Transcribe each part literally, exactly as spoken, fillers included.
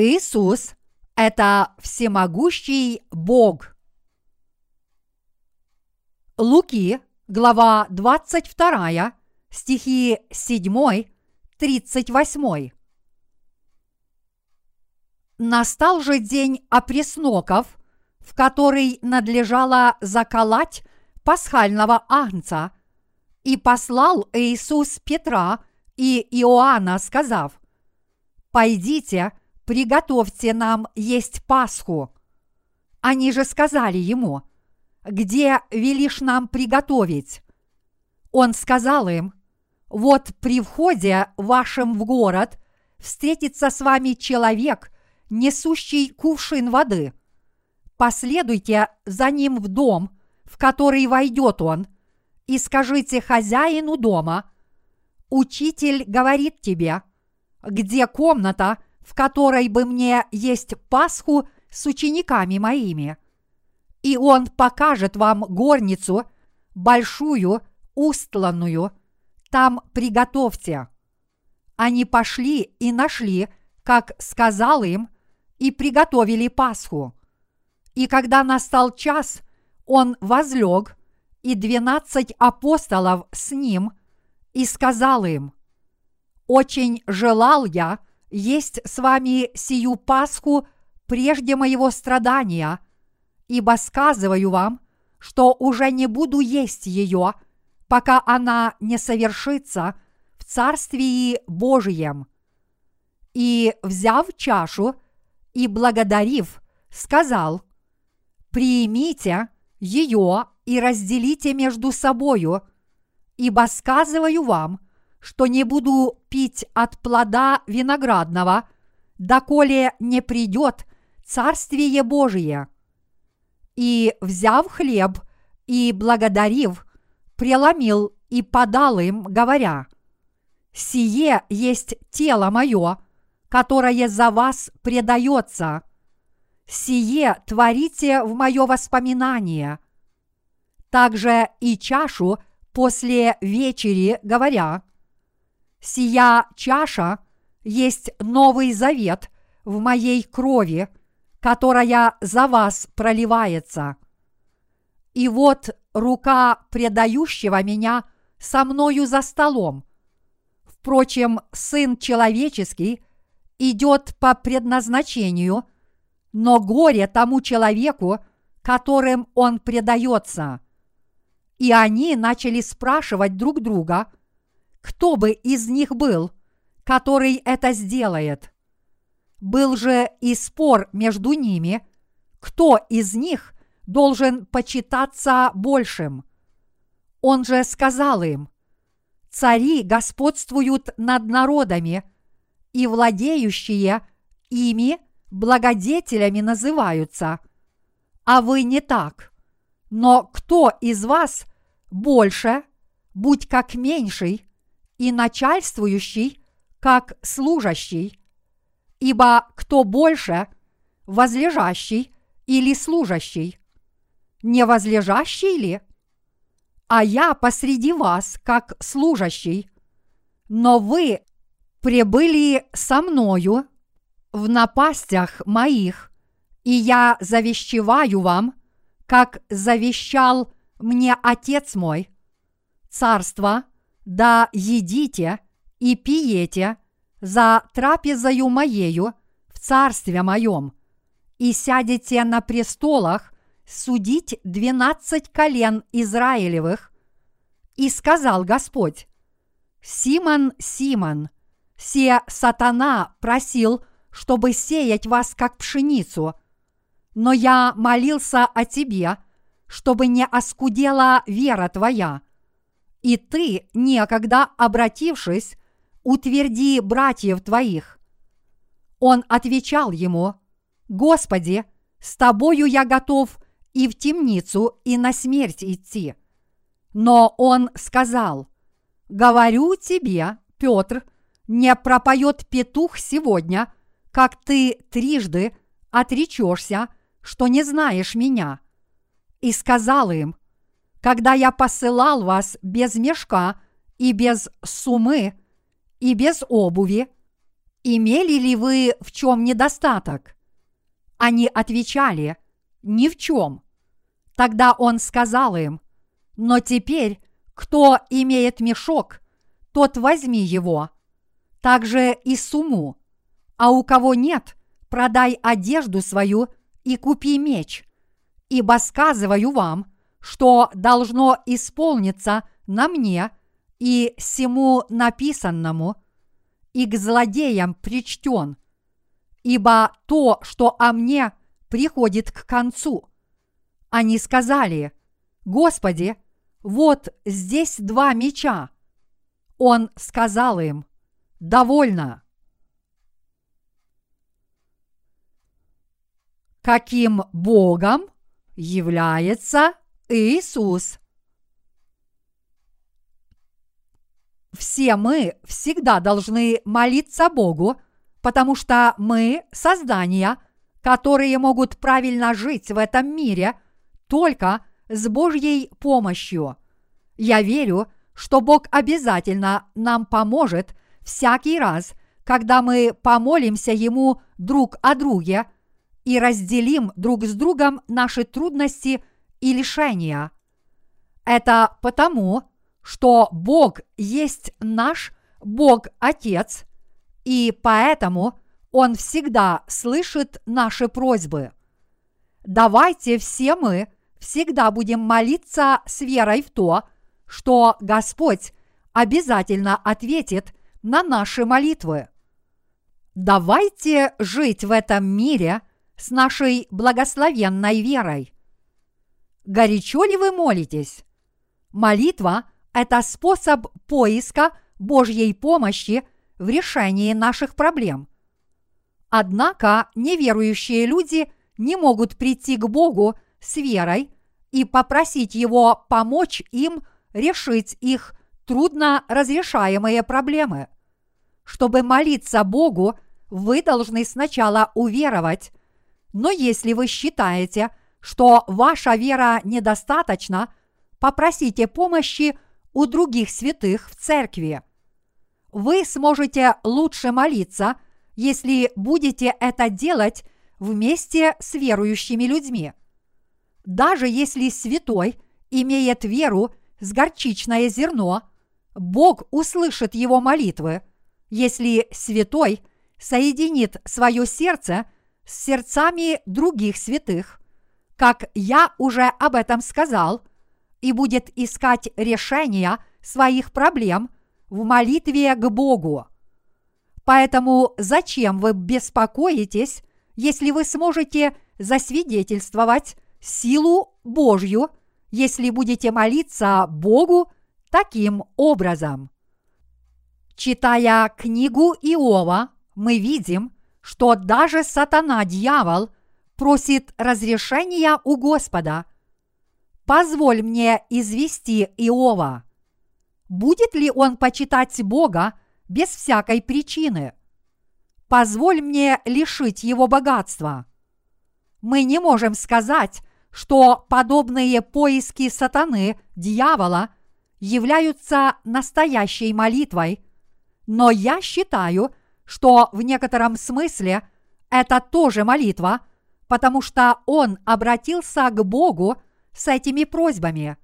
Иисус – это всемогущий Бог. Луки, глава двадцать вторая, стихи седьмой тридцать восьмой. Настал же день опресноков, в который надлежало заколоть пасхального агнца, и послал Иисус Петра и Иоанна, сказав: «Пойдите, приготовьте нам есть Пасху». Они же сказали ему: «Где велишь нам приготовить?» Он сказал им: «Вот при входе вашем в город встретится с вами человек, несущий кувшин воды. Последуйте за ним в дом, в который войдет он, и скажите хозяину дома: учитель говорит тебе, где комната, в которой бы мне есть Пасху с учениками моими? И он покажет вам горницу, большую, устланную, там приготовьте». Они пошли и нашли, как сказал им, и приготовили Пасху. И когда настал час, он возлег, и двенадцать апостолов с ним, и сказал им: «Очень желал я есть с вами сию Пасху прежде моего страдания, ибо сказываю вам, что уже не буду есть ее, пока она не совершится в Царствии Божьем». И, взяв чашу и благодарив, сказал: «Приимите ее и разделите между собою, ибо сказываю вам, что не буду пить от плода виноградного, доколе не придет Царствие Божие». И, взяв хлеб и благодарив, преломил и подал им, говоря: «Сие есть тело мое, которое за вас предается. Сие творите в мое воспоминание». Также и чашу после вечери, говоря: «Сия чаша есть новый завет в моей крови, которая за вас проливается. И вот рука предающего меня со мною за столом. Впрочем, Сын Человеческий идет по предназначению, но горе тому человеку, которым он предается». И они начали спрашивать друг друга, кто бы из них был, который это сделает. Был же и спор между ними, кто из них должен почитаться большим. Он же сказал им: «Цари господствуют над народами, и владеющие ими благодетелями называются. А вы не так. Но кто из вас больше, будь как меньший, и начальствующий, как служащий. Ибо кто больше, возлежащий или служащий? Не возлежащий ли? А я посреди вас, как служащий. Но вы пребыли со мною в напастях моих, и я завещеваю вам, как завещал мне Отец мой: царство, да едите и пиете за трапезою моею в царстве моем, и сядете на престолах судить двенадцать колен Израилевых». И сказал Господь: «Симон, Симон, се сатана просил, чтобы сеять вас, как пшеницу, но я молился о тебе, чтобы не оскудела вера твоя. И ты, некогда обратившись, утверди братьев твоих». Он отвечал ему: «Господи, с тобою я готов и в темницу, и на смерть идти». Но он сказал: «Говорю тебе, Петр, не пропоет петух сегодня, как ты трижды отречешься, что не знаешь меня». И сказал им: «Когда я посылал вас без мешка и без сумы и без обуви, «Имели ли вы в чем недостаток?» Они отвечали: «Ни в чем». Тогда он сказал им: «Но теперь, кто имеет мешок, тот возьми его, также и сумму, а у кого нет, продай одежду свою и купи меч, ибо сказываю вам, что должно исполниться на мне и сему написанному, и к злодеям причтен, ибо то, что о мне, приходит к концу». Они сказали: «Господи, вот здесь два меча». Он сказал им: «Довольно». Каким Богом является Иисус? Все мы всегда должны молиться Богу, потому что мы – создания, которые могут правильно жить в этом мире только с Божьей помощью. Я верю, что Бог обязательно нам поможет всякий раз, когда мы помолимся Ему друг о друге и разделим друг с другом наши трудности и лишения. Это потому, что Бог есть наш Бог-Отец, и поэтому Он всегда слышит наши просьбы. Давайте все мы всегда будем молиться с верой в то, что Господь обязательно ответит на наши молитвы. Давайте жить в этом мире с нашей благословенной верой. Горячо ли вы молитесь? Молитва – это способ поиска Божьей помощи в решении наших проблем. Однако неверующие люди не могут прийти к Богу с верой и попросить Его помочь им решить их трудно разрешаемые проблемы. Чтобы молиться Богу, вы должны сначала уверовать, но если вы считаете, что ваша вера недостаточна, попросите помощи у других святых в церкви. Вы сможете лучше молиться, если будете это делать вместе с верующими людьми. Даже если святой имеет веру с горчичное зерно, Бог услышит его молитвы, если святой соединит свое сердце с сердцами других святых, как я уже об этом сказал, и будет искать решения своих проблем в молитве к Богу. Поэтому зачем вы беспокоитесь, если вы сможете засвидетельствовать силу Божью, если будете молиться Богу таким образом? Читая книгу Иова, мы видим, что даже сатана-дьявол просит разрешения у Господа. «Позволь мне извести Иова». Будет ли он почитать Бога без всякой причины? «Позволь мне лишить его богатства». Мы не можем сказать, что подобные поиски сатаны, дьявола, являются настоящей молитвой, но я считаю, что в некотором смысле это тоже молитва, потому что он обратился к Богу с этими просьбами.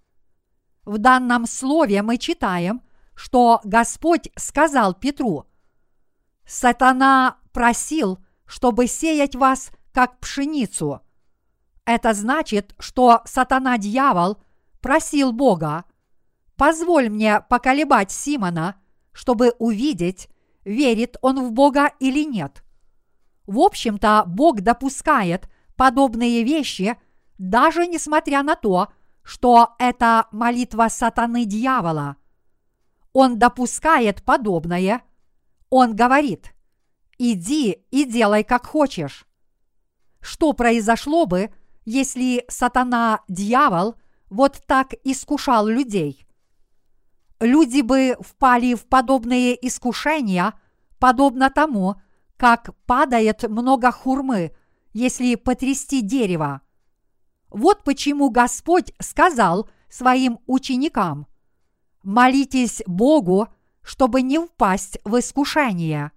В данном слове мы читаем, что Господь сказал Петру: «Сатана просил, чтобы сеять вас как пшеницу». Это значит, что сатана-дьявол просил Бога: «Позволь мне поколебать Симона, чтобы увидеть, верит он в Бога или нет». В общем-то, Бог допускает подобные вещи, даже несмотря на то, что это молитва сатаны-дьявола. Он допускает подобное. Он говорит: «Иди и делай, как хочешь». Что произошло бы, если сатана-дьявол вот так искушал людей? Люди бы впали в подобные искушения, подобно тому, как падает много хурмы, если потрясти дерево. Вот почему Господь сказал своим ученикам: «Молитесь Богу, чтобы не впасть в искушение».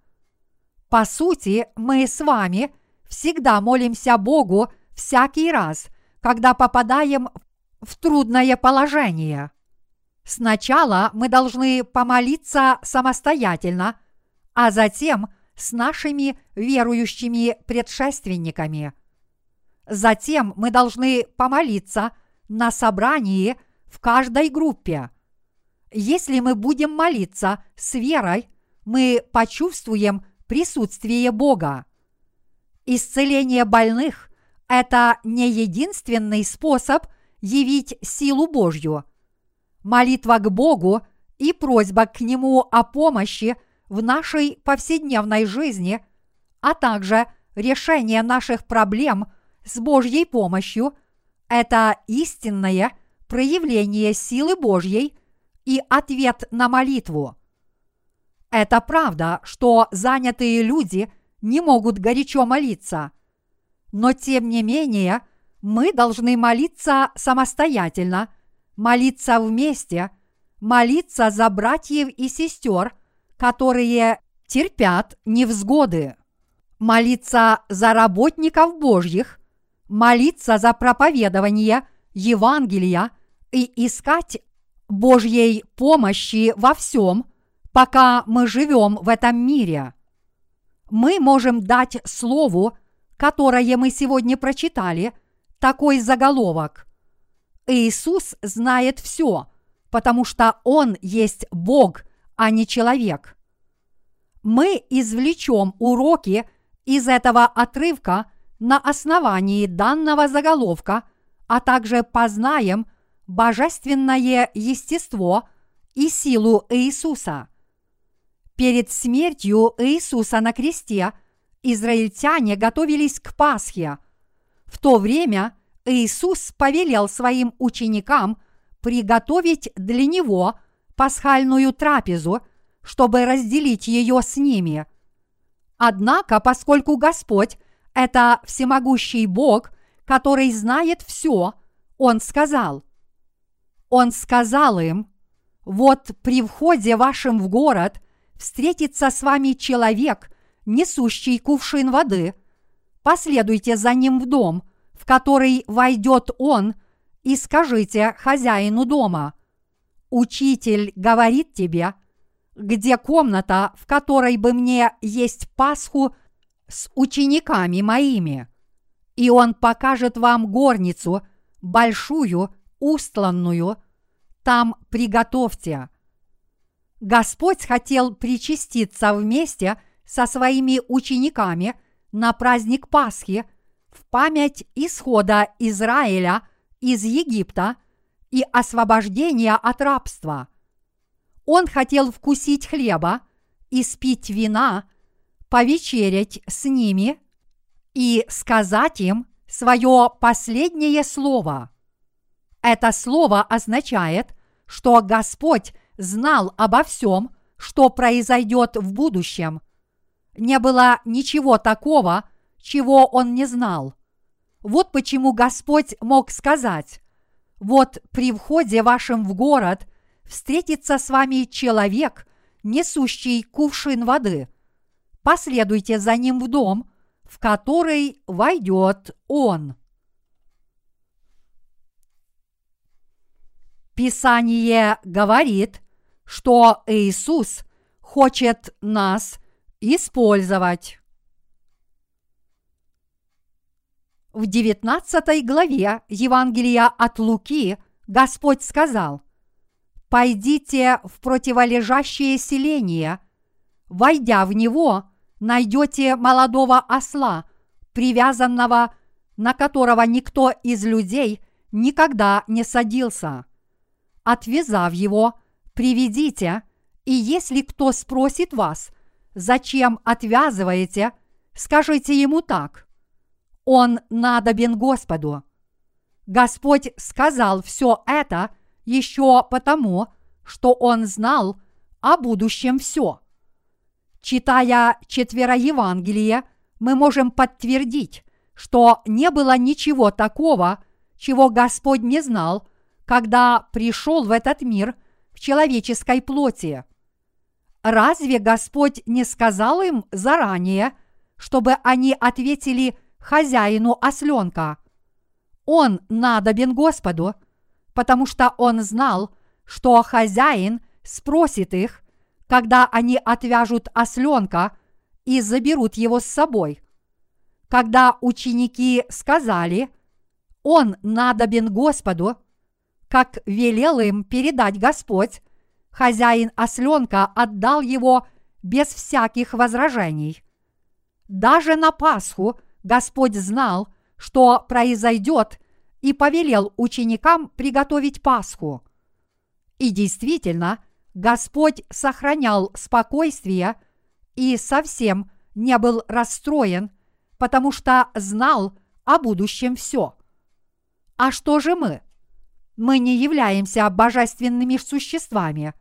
По сути, мы с вами всегда молимся Богу всякий раз, когда попадаем в трудное положение. Сначала мы должны помолиться самостоятельно, а затем с нашими верующими предшественниками. Затем мы должны помолиться на собрании в каждой группе. Если мы будем молиться с верой, мы почувствуем присутствие Бога. Исцеление больных – это не единственный способ явить силу Божью. Молитва к Богу и просьба к Нему о помощи в нашей повседневной жизни, а также решение наших проблем с Божьей помощью – это истинное проявление силы Божьей и ответ на молитву. Это правда, что занятые люди не могут горячо молиться, но тем не менее мы должны молиться самостоятельно, молиться вместе, молиться за братьев и сестер, которые терпят невзгоды, молиться за работников Божьих, молиться за проповедование Евангелия и искать Божьей помощи во всем, пока мы живем в этом мире. Мы можем дать слову, которое мы сегодня прочитали, такой заголовок: «Иисус знает все, потому что Он есть Бог, а не человек». Мы извлечем уроки из этого отрывка на основании данного заголовка, а также познаем божественное естество и силу Иисуса. Перед смертью Иисуса на кресте израильтяне готовились к Пасхе. В то время Иисус повелел своим ученикам приготовить для Него пасхальную трапезу, чтобы разделить ее с ними. Однако, поскольку Господь – это всемогущий Бог, который знает все, Он сказал. Он сказал им: «Вот при входе вашем в город встретится с вами человек, несущий кувшин воды. Последуйте за ним в дом, в который войдет он, и скажите хозяину дома: „Учитель говорит тебе, где комната, в которой бы мне есть Пасху с учениками моими?“ И он покажет вам горницу, большую, устланную, там приготовьте». Господь хотел причаститься вместе со своими учениками на праздник Пасхи в память исхода Израиля из Египта и освобождения от рабства. Он хотел вкусить хлеба, испить вина, повечерять с ними и сказать им свое последнее слово. Это слово означает, что Господь знал обо всем, что произойдет в будущем. Не было ничего такого, чего Он не знал. Вот почему Господь мог сказать: «Вот при входе вашем в город встретится с вами человек, несущий кувшин воды. Последуйте за ним в дом, в который войдет он». Писание говорит, что Иисус хочет нас использовать. В девятнадцатой главе Евангелия от Луки Господь сказал: «Пойдите в противолежащее селение, войдя в него, найдете молодого осла, привязанного, на которого никто из людей никогда не садился. Отвязав его, приведите, и если кто спросит вас: „Зачем отвязываете?“, скажите ему так: „Он надобен Господу“». Господь сказал все это еще потому, что Он знал о будущем все. Читая четверо Евангелие, мы можем подтвердить, что не было ничего такого, чего Господь не знал, когда пришел в этот мир в человеческой плоти. Разве Господь не сказал им заранее, чтобы они ответили хозяину осленка? Он надобен Господу, потому что он знал, что хозяин спросит их, когда они отвяжут осленка и заберут его с собой. Когда ученики сказали: «Он надобен Господу», как велел им передать Господь, хозяин осленка отдал его без всяких возражений. Даже на Пасху Господь знал, что произойдет, и повелел ученикам приготовить Пасху. И действительно, Господь сохранял спокойствие и совсем не был расстроен, потому что знал о будущем все. А что же мы? Мы не являемся божественными существами.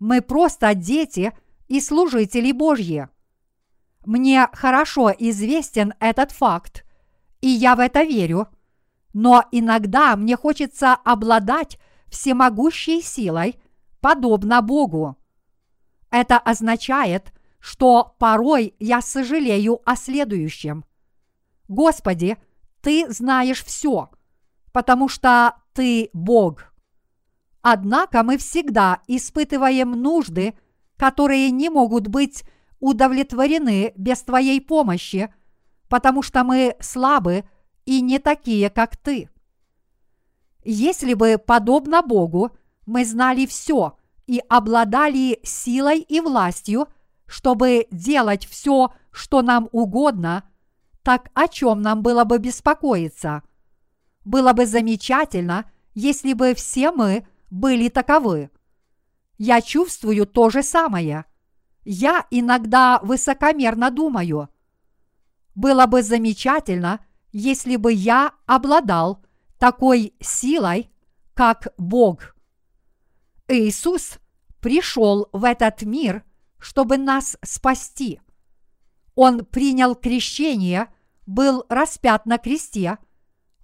Мы просто дети и служители Божьи. Мне хорошо известен этот факт, и я в это верю, но иногда мне хочется обладать всемогущей силой, подобно Богу. Это означает, что порой я сожалею о следующем. Господи, Ты знаешь все, потому что Ты Бог. Однако мы всегда испытываем нужды, которые не могут быть удовлетворены без Твоей помощи, потому что мы слабы и не такие, как Ты. Если бы, подобно Богу, мы знали все и обладали силой и властью, чтобы делать все, что нам угодно, так о чем нам было бы беспокоиться? Было бы замечательно, если бы все мы были таковы. Я чувствую то же самое. Я иногда высокомерно думаю: было бы замечательно, если бы я обладал такой силой, как Бог. Иисус пришел в этот мир, чтобы нас спасти. Он принял крещение, был распят на кресте,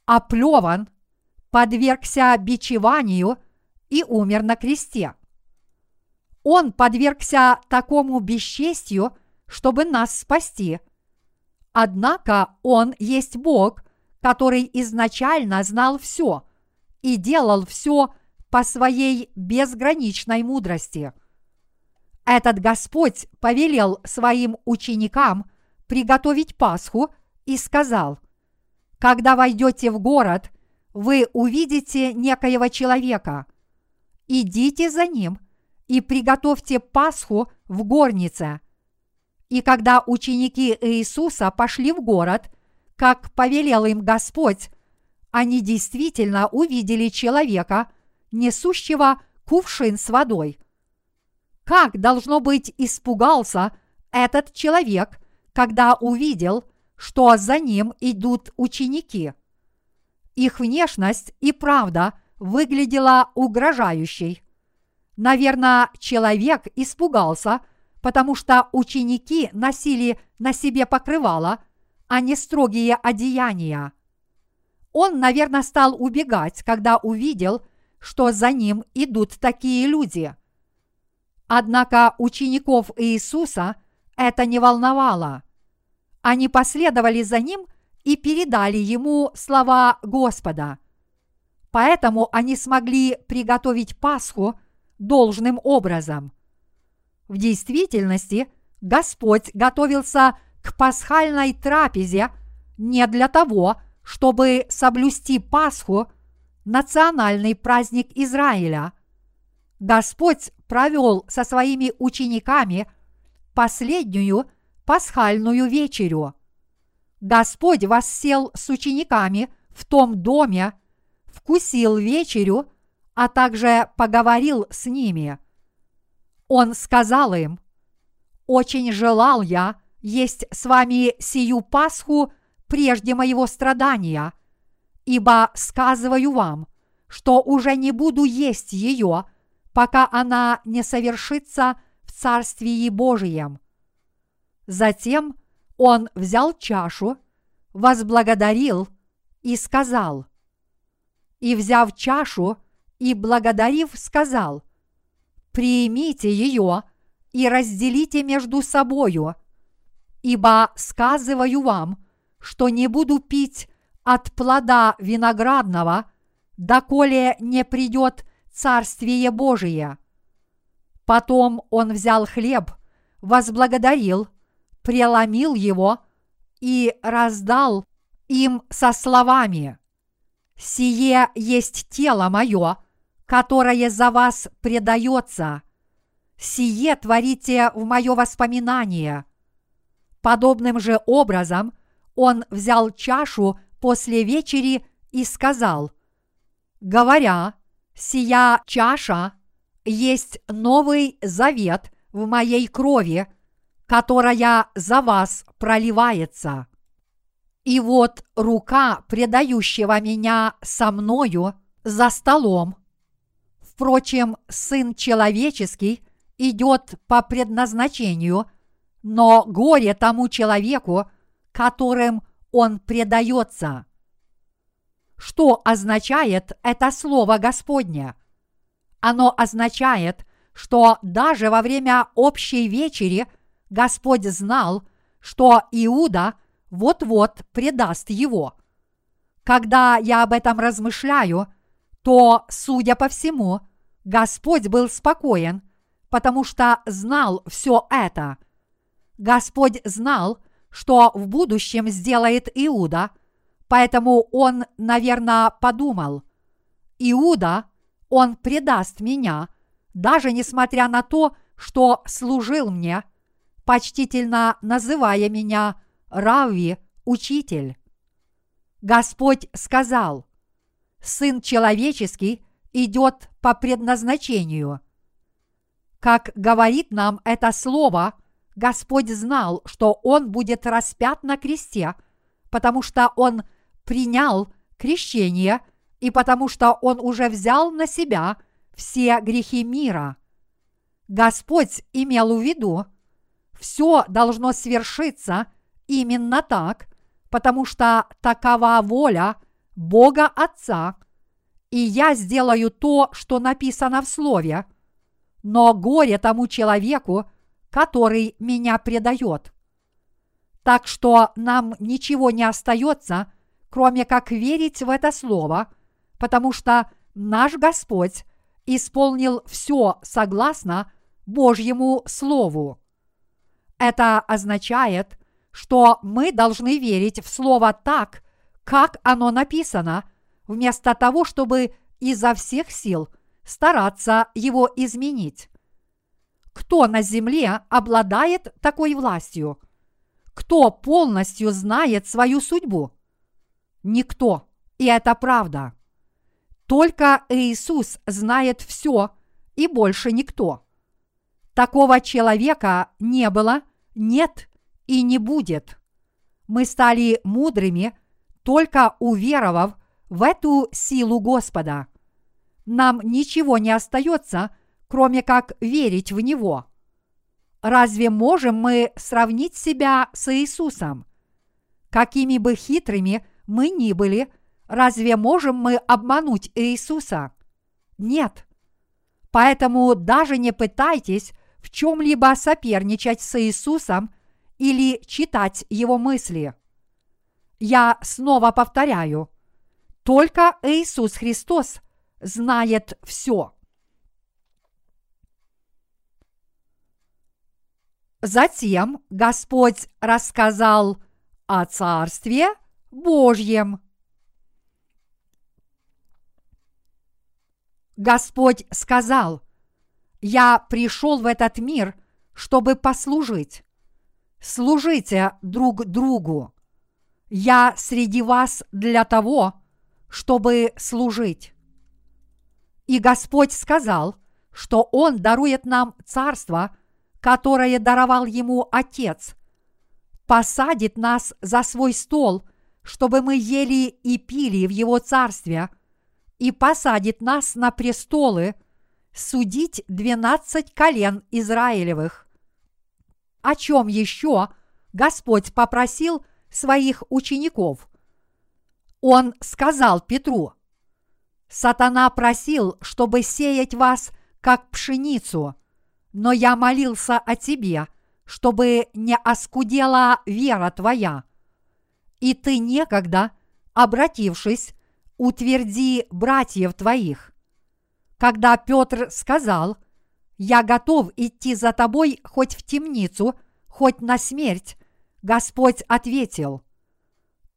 оплеван, подвергся бичеванию и умер на кресте. Он подвергся такому бесчестью, чтобы нас спасти. Однако Он есть Бог, который изначально знал все и делал все по своей безграничной мудрости. Этот Господь повелел своим ученикам приготовить Пасху и сказал: «Когда войдете в город, вы увидите некоего человека. Идите за ним и приготовьте Пасху в горнице». И когда ученики Иисуса пошли в город, как повелел им Господь, они действительно увидели человека, несущего кувшин с водой. Как, должно быть, испугался этот человек, когда увидел, что за ним идут ученики. Их внешность и правда выглядела угрожающей. Наверное, человек испугался, потому что ученики носили на себе покрывало, а не строгие одеяния. Он, наверное, стал убегать, когда увидел, что за ним идут такие люди. Однако учеников Иисуса это не волновало. Они последовали за ним и передали ему слова Господа. Поэтому они смогли приготовить Пасху должным образом. В действительности, Господь готовился к пасхальной трапезе не для того, чтобы соблюсти Пасху, национальный праздник Израиля. Господь провел со своими учениками последнюю пасхальную вечерю. Господь воссел с учениками в том доме, вкусил вечерю, а также поговорил с ними. Он сказал им: «Очень желал я есть с вами сию Пасху прежде моего страдания, ибо сказываю вам, что уже не буду есть ее, пока она не совершится в Царствии Божьем». Затем Он взял чашу, возблагодарил и сказал. И, взяв чашу и благодарив, сказал: «Приимите ее и разделите между собою, ибо сказываю вам, что не буду пить от плода виноградного, доколе не придет Царствие Божие». Потом он взял хлеб, возблагодарил, преломил его и раздал им со словами: «Сие есть тело мое, которое за вас предается. Сие творите в мое воспоминание». Подобным же образом он взял чашу после вечери и сказал, говоря: «Сия чаша есть новый завет в моей крови, которая за вас проливается. И вот рука предающего меня со мною за столом. Впрочем, Сын Человеческий идет по предназначению, но горе тому человеку, которым он предается». Что означает это слово Господне? Оно означает, что даже во время общей вечери Господь знал, что Иуда вот-вот предаст его. Когда я об этом размышляю, то, судя по всему, Господь был спокоен, потому что знал все это. Господь знал, что в будущем сделает Иуда, поэтому он, наверное, подумал: «Иуда, он предаст меня, даже несмотря на то, что служил мне, почтительно называя меня Равви, учитель». Господь сказал: «Сын человеческий идет по предназначению». Как говорит нам это слово, Господь знал, что Он будет распят на кресте, потому что Он принял крещение и потому что Он уже взял на себя все грехи мира. Господь имел в виду: все должно свершиться именно так, потому что такова воля Бога Отца, и я сделаю то, что написано в Слове, но горе тому человеку, который меня предает. Так что нам ничего не остается, кроме как верить в это слово, потому что наш Господь исполнил все согласно Божьему Слову. Это означает, что мы должны верить в Слово так, как оно написано, вместо того, чтобы изо всех сил стараться его изменить. Кто на земле обладает такой властью? Кто полностью знает свою судьбу? Никто, и это правда. Только Иисус знает все, и больше никто. Такого человека не было, нет и не будет. Мы стали мудрыми, только уверовав в эту силу Господа. Нам ничего не остается, кроме как верить в Него. Разве можем мы сравнить себя с Иисусом? Какими бы хитрыми мы ни были, разве можем мы обмануть Иисуса? Нет. Поэтому даже не пытайтесь в чем-либо соперничать с Иисусом или читать Его мысли. Я снова повторяю, только Иисус Христос знает все. Затем Господь рассказал о Царстве Божьем. Господь сказал: «Я пришел в этот мир, чтобы послужить. Служите друг другу. Я среди вас для того, чтобы служить». И Господь сказал, что Он дарует нам царство, которое даровал Ему Отец, посадит нас за свой стол, чтобы мы ели и пили в Его царстве, и посадит нас на престолы судить двенадцать колен Израилевых. О чем еще Господь попросил своих учеников? Он сказал Петру: «Сатана просил, чтобы сеять вас, как пшеницу, но я молился о тебе, чтобы не оскудела вера твоя. И ты некогда, обратившись, утверди братьев твоих». Когда Петр сказал: «Я готов идти за тобой хоть в темницу, хоть на смерть», Господь ответил: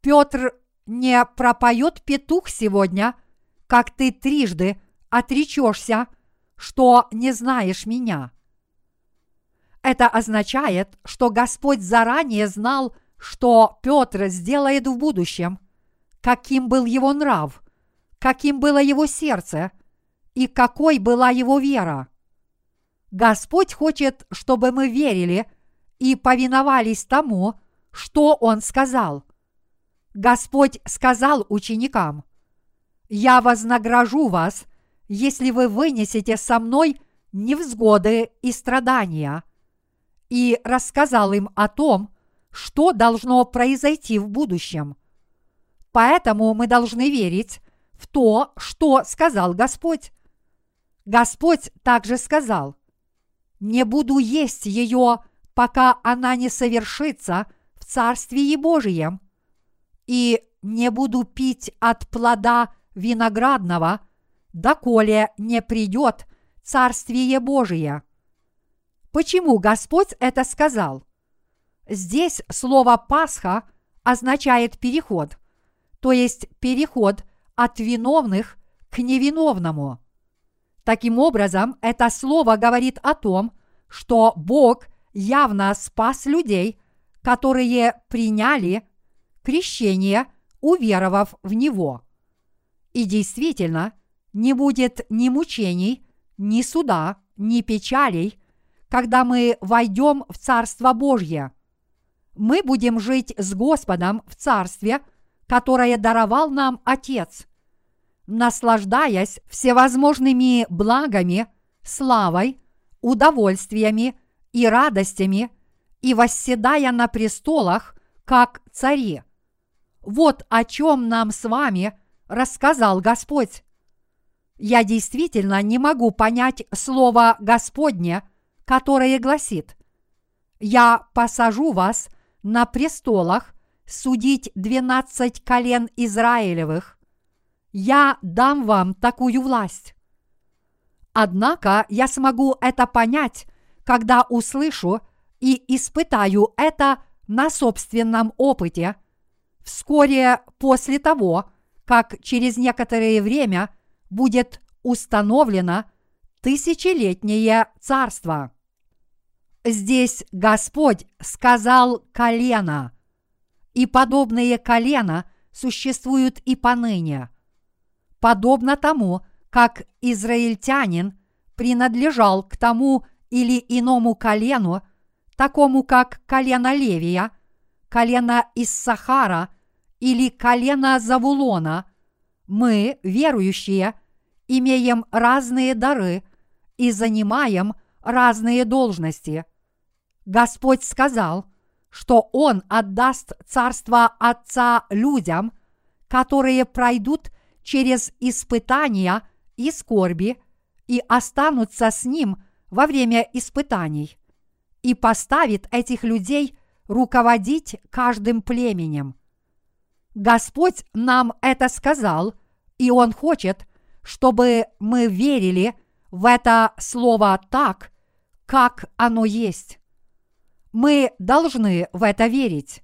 «Петр, не пропоет петух сегодня, как ты трижды отречешься, что не знаешь меня». Это означает, что Господь заранее знал, что Петр сделает в будущем, каким был его нрав, каким было его сердце и какой была его вера. Господь хочет, чтобы мы верили и повиновались тому, что Он сказал. Господь сказал ученикам: «Я вознагражу вас, если вы вынесете со мной невзгоды и страдания», и рассказал им о том, что должно произойти в будущем. Поэтому мы должны верить в то, что сказал Господь. Господь также сказал: «Не буду есть ее, пока она не совершится в Царствии Божьем, и не буду пить от плода виноградного, доколе не придет Царствие Божие». Почему Господь это сказал? Здесь слово «Пасха» означает переход, то есть переход от виновных к невиновному. Таким образом, это слово говорит о том, что Бог явно спас людей, которые приняли крещение, уверовав в Него. И действительно, не будет ни мучений, ни суда, ни печалей, когда мы войдем в Царство Божье. Мы будем жить с Господом в Царстве, которое даровал нам Отец, наслаждаясь всевозможными благами, славой, удовольствиями и радостями, и восседая на престолах, как цари. Вот о чем нам с вами рассказал Господь. Я действительно не могу понять слово Господне, которое гласит: «Я посажу вас на престолах судить двенадцать колен Израилевых. Я дам вам такую власть». Однако я смогу это понять, когда услышу и испытаю это на собственном опыте, вскоре после того, как через некоторое время будет установлено тысячелетнее царство. Здесь Господь сказал «колено», и подобные колена существуют и поныне. Подобно тому, как израильтянин принадлежал к тому или иному колену, такому как колено Левия, колено Иссахара или колено Завулона, мы, верующие, имеем разные дары и занимаем разные должности. Господь сказал, что Он отдаст царство Отца людям, которые пройдут через испытания и скорби и останутся с Ним во время испытаний, и поставит этих людей руководить каждым племенем. Господь нам это сказал, и Он хочет, чтобы мы верили в это слово так, как оно есть. Мы должны в это верить.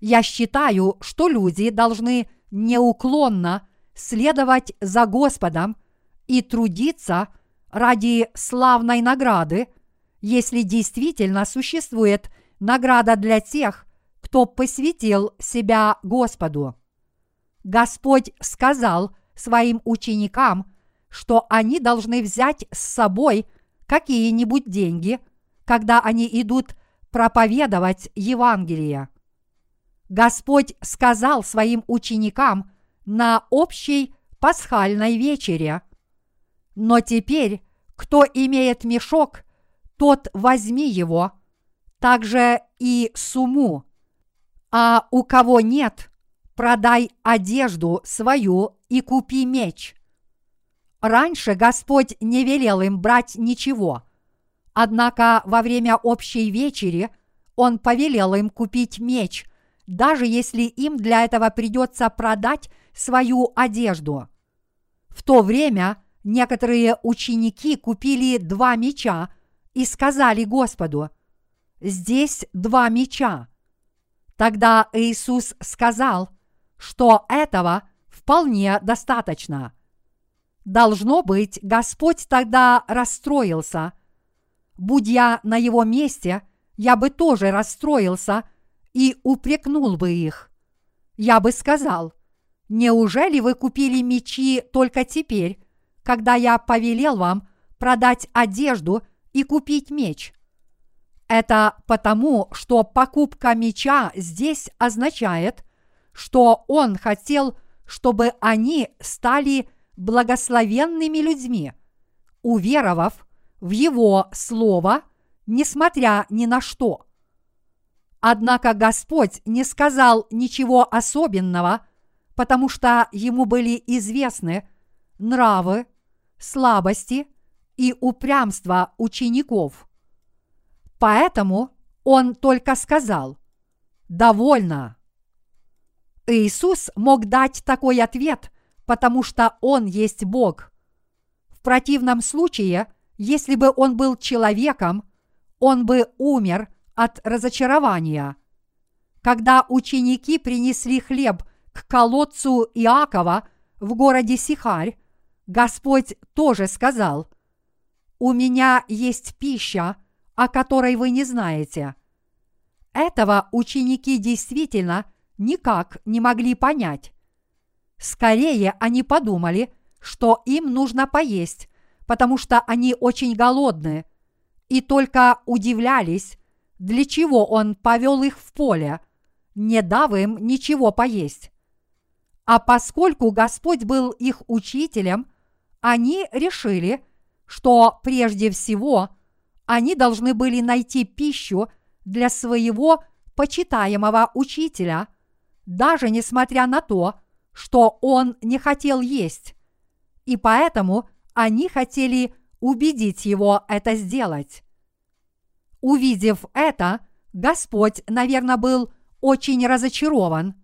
Я считаю, что люди должны неуклонно следовать за Господом и трудиться ради славной награды, если действительно существует награда для тех, кто посвятил себя Господу. Господь сказал своим ученикам, что они должны взять с собой какие-нибудь деньги, когда они идут проповедовать Евангелие. Господь сказал своим ученикам на общей пасхальной вечере: «Но теперь, кто имеет мешок, тот возьми его, также и сумму, а у кого нет, продай одежду свою и купи меч». Раньше Господь не велел им брать ничего. Однако во время общей вечери он повелел им купить меч, даже если им для этого придется продать свою одежду. В то время некоторые ученики купили два меча и сказали Господу: «Здесь два меча». Тогда Иисус сказал, что этого вполне достаточно. Должно быть, Господь тогда расстроился. Будь я на его месте, я бы тоже расстроился и упрекнул бы их. Я бы сказал: «Неужели вы купили мечи только теперь, когда я повелел вам продать одежду и купить меч?» Это потому, что покупка меча здесь означает, что он хотел, чтобы они стали благословенными людьми, уверовав в его слово, несмотря ни на что. Однако Господь не сказал ничего особенного, потому что ему были известны нравы, слабости и упрямство учеников. Поэтому он только сказал: «Довольно». Иисус мог дать такой ответ, потому что он есть Бог. В противном случае, если бы он был человеком, он бы умер от разочарования. Когда ученики принесли хлеб к колодцу Иакова в городе Сихарь, Господь тоже сказал: «У меня есть пища, о которой вы не знаете». Этого ученики действительно никак не могли понять. Скорее они подумали, что им нужно поесть, потому что они очень голодны, и только удивлялись, для чего он повел их в поле, не дав им ничего поесть. А поскольку Господь был их учителем, они решили, что прежде всего они должны были найти пищу для своего почитаемого учителя, даже несмотря на то, что он не хотел есть, и поэтому они хотели убедить его это сделать. Увидев это, Господь, наверное, был очень разочарован.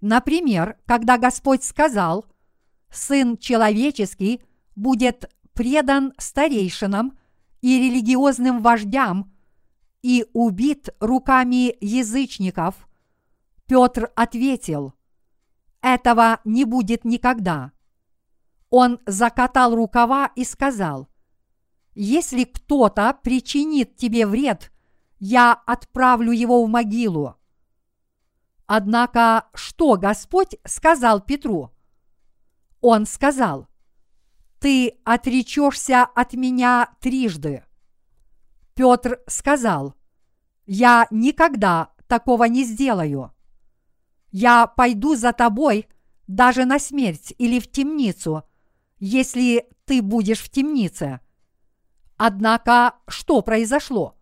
Например, когда Господь сказал: «Сын человеческий будет предан старейшинам и религиозным вождям и убит руками язычников», Петр ответил: «Этого не будет никогда». Он закатал рукава и сказал: «Если кто-то причинит тебе вред, я отправлю его в могилу». Однако что Господь сказал Петру? Он сказал: «Ты отречешься от меня трижды». Петр сказал: «Я никогда такого не сделаю. Я пойду за тобой даже на смерть или в темницу, если ты будешь в темнице». Однако что произошло?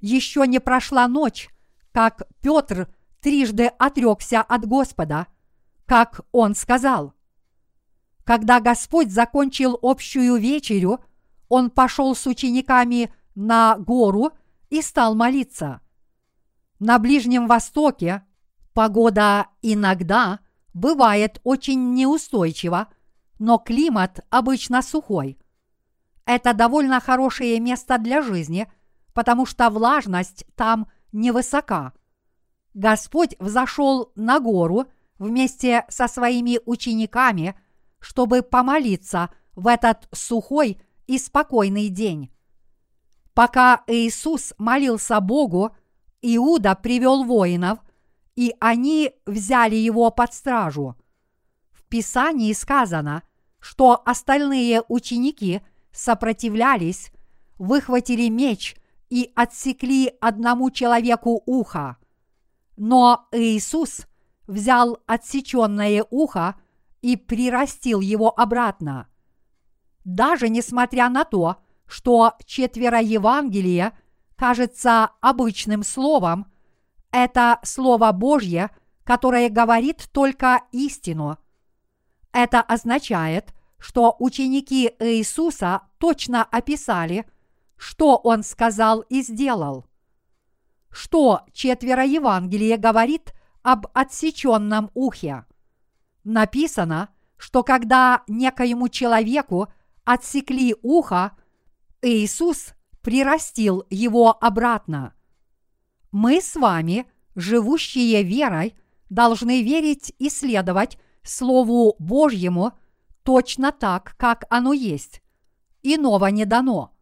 Еще не прошла ночь, как Петр трижды отрекся от Господа, как он сказал. Когда Господь закончил общую вечерю, он пошел с учениками на гору и стал молиться. На Ближнем Востоке погода иногда бывает очень неустойчива, но климат обычно сухой. Это довольно хорошее место для жизни, потому что влажность там невысока. Господь взошел на гору вместе со своими учениками, чтобы помолиться в этот сухой и спокойный день. Пока Иисус молился Богу, Иуда привел воинов, и они взяли его под стражу. В Писании сказано, что остальные ученики сопротивлялись, выхватили меч и отсекли одному человеку ухо. Но Иисус взял отсеченное ухо и прирастил его обратно. Даже несмотря на то, что четверо Евангелия кажется обычным словом, это Слово Божье, которое говорит только истину. Это означает, что ученики Иисуса точно описали, что он сказал и сделал. Что четверо Евангелие говорит об отсеченном ухе? Написано, что когда некоему человеку отсекли ухо, Иисус прирастил его обратно. Мы с вами, живущие верой, должны верить и следовать Слову Божьему точно так, как оно есть. Иного не дано.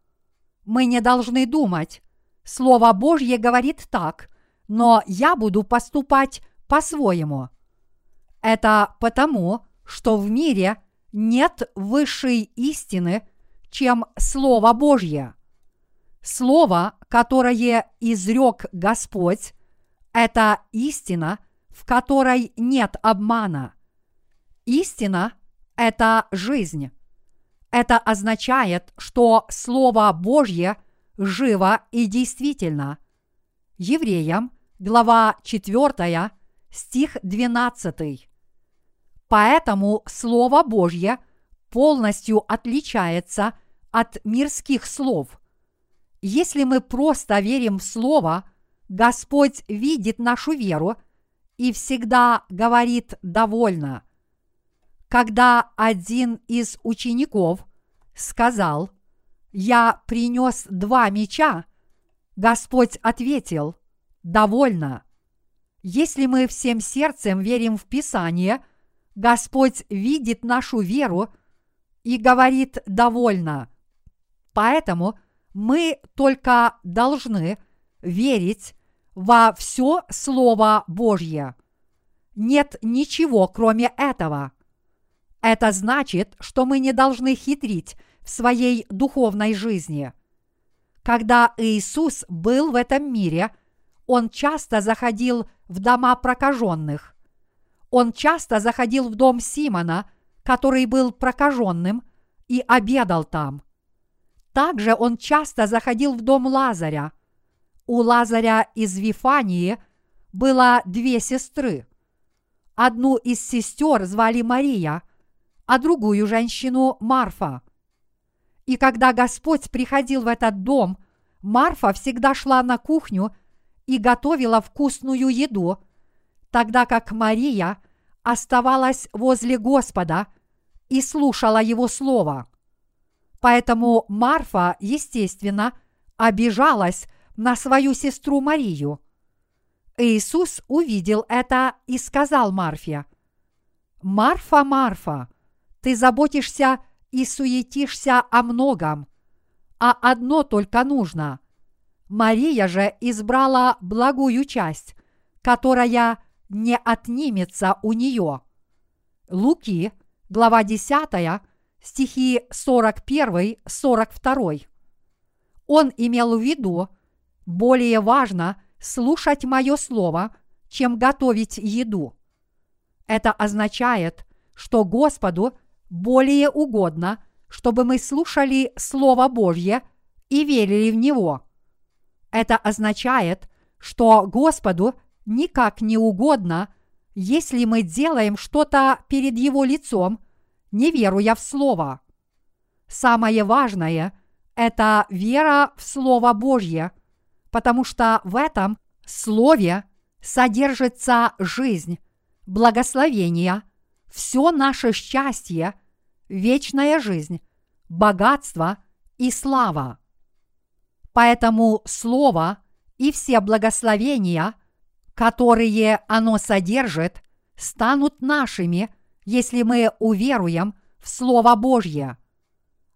Мы не должны думать: Слово Божье говорит так, но я буду поступать по-своему. Это потому, что в мире нет высшей истины, чем Слово Божье. Слово, которое изрек Господь, это истина, в которой нет обмана. Истина – это жизнь. Это означает, что Слово Божье живо и действительно. Евреям, глава четвёртая, стих двенадцатый. Поэтому Слово Божье полностью отличается от мирских слов. Если мы просто верим в Слово, Господь видит нашу веру и всегда говорит «довольно». Когда один из учеников сказал: «Я принес два меча», Господь ответил: «Довольно». Если мы всем сердцем верим в Писание, Господь видит нашу веру и говорит «довольно». Поэтому мы только должны верить во все Слово Божье. Нет ничего, кроме этого. Это значит, что мы не должны хитрить в своей духовной жизни. Когда Иисус был в этом мире, Он часто заходил в дома прокаженных. Он часто заходил в дом Симона, который был прокаженным, и обедал там. Также Он часто заходил в дом Лазаря. У Лазаря из Вифании было две сестры. Одну из сестер звали Мария, а другую женщину – Марфа. И когда Господь приходил в этот дом, Марфа всегда шла на кухню и готовила вкусную еду, тогда как Мария оставалась возле Господа и слушала Его слово. Поэтому Марфа, естественно, обижалась на свою сестру Марию. Иисус увидел это и сказал Марфе: «Марфа, Марфа, ты заботишься и суетишься о многом, а одно только нужно. Мария же избрала благую часть, которая не отнимется у нее». Луки, глава десятая, стихи сорок первый сорок второй. Он имел в виду: более важно слушать мое слово, чем готовить еду. Это означает, что Господу более угодно, чтобы мы слушали Слово Божье и верили в Него. Это означает, что Господу никак не угодно, если мы делаем что-то перед Его лицом, не веруя в Слово. Самое важное – это вера в Слово Божье, потому что в этом Слове содержится жизнь, благословение, все наше счастье, вечная жизнь, богатство и слава. Поэтому Слово и все благословения, которые оно содержит, станут нашими, если мы уверуем в Слово Божье.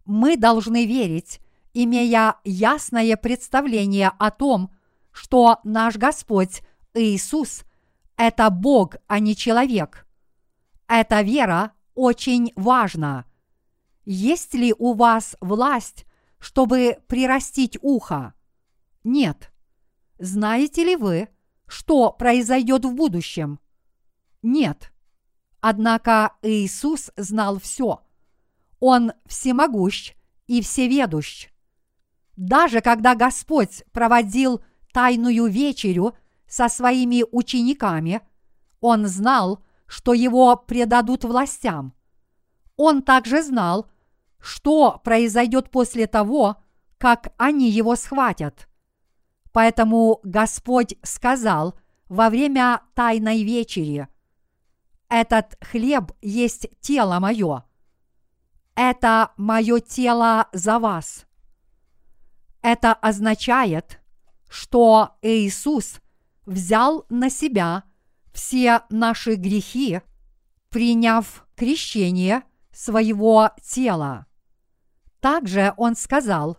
Мы должны верить, имея ясное представление о том, что наш Господь Иисус – это Бог, а не человек. Эта вера очень важна. Есть ли у вас власть, чтобы прирастить ухо? Нет. Знаете ли вы, что произойдет в будущем? Нет. Однако Иисус знал все. Он всемогущ и всеведущ. Даже когда Господь проводил тайную вечерю со своими учениками, Он знал, что Его предадут властям. Он также знал, что произойдет после того, как они его схватят. Поэтому Господь сказал во время Тайной вечери: «Этот хлеб есть тело мое. Это мое тело за вас». Это означает, что Иисус взял на себя все наши грехи, приняв крещение своего тела. Также он сказал: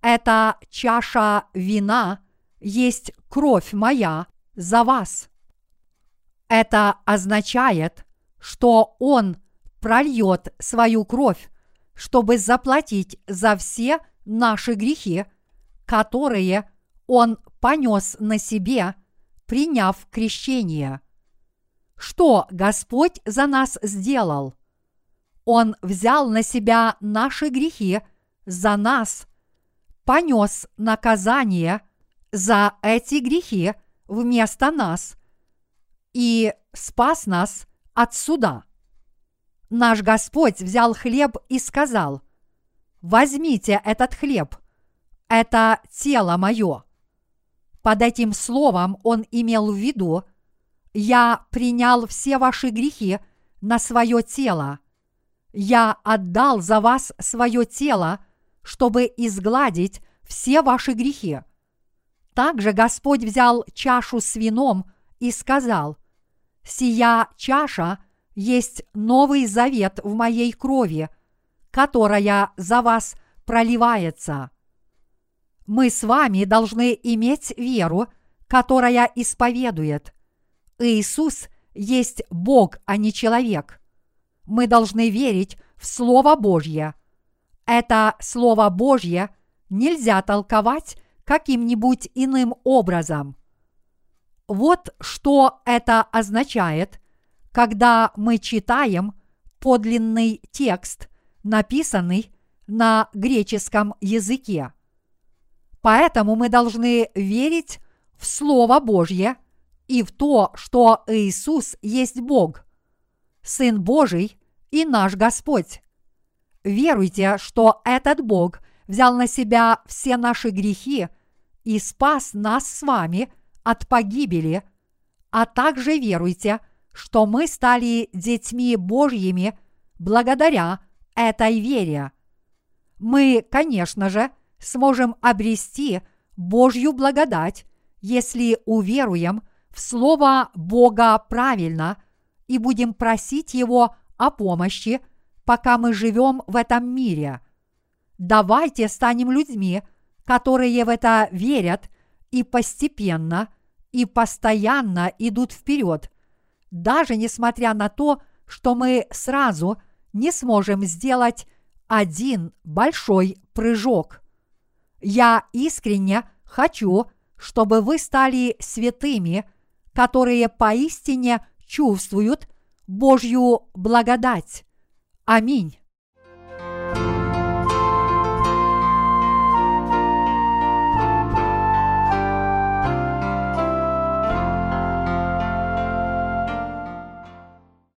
«Эта чаша вина есть кровь моя за вас». Это означает, что он прольет свою кровь, чтобы заплатить за все наши грехи, которые он понес на себе, приняв крещение. Что Господь за нас сделал? Он взял на себя наши грехи за нас, понес наказание за эти грехи вместо нас и спас нас от суда. Наш Господь взял хлеб и сказал: «Возьмите этот хлеб, это тело мое». Под этим словом он имел в виду: «Я принял все ваши грехи на свое тело. Я отдал за вас свое тело, чтобы изгладить все ваши грехи». Также Господь взял чашу с вином и сказал: «Сия чаша есть новый завет в моей крови, которая за вас проливается». Мы с вами должны иметь веру, которая исповедует: Иисус есть Бог, а не человек. Мы должны верить в Слово Божье. Это Слово Божье нельзя толковать каким-нибудь иным образом. Вот что это означает, когда мы читаем подлинный текст, написанный на греческом языке. Поэтому мы должны верить в Слово Божье и в то, что Иисус есть Бог, Сын Божий и наш Господь. Веруйте, что этот Бог взял на себя все наши грехи и спас нас с вами от погибели, а также веруйте, что мы стали детьми Божьими благодаря этой вере. Мы, конечно же, сможем обрести Божью благодать, если уверуем в Слово Бога правильно и будем просить Его о помощи, пока мы живем в этом мире. Давайте станем людьми, которые в это верят и постепенно, и постоянно идут вперед, даже несмотря на то, что мы сразу не сможем сделать один большой прыжок. Я искренне хочу, чтобы вы стали святыми, которые поистине чувствуют Божью благодать. Аминь.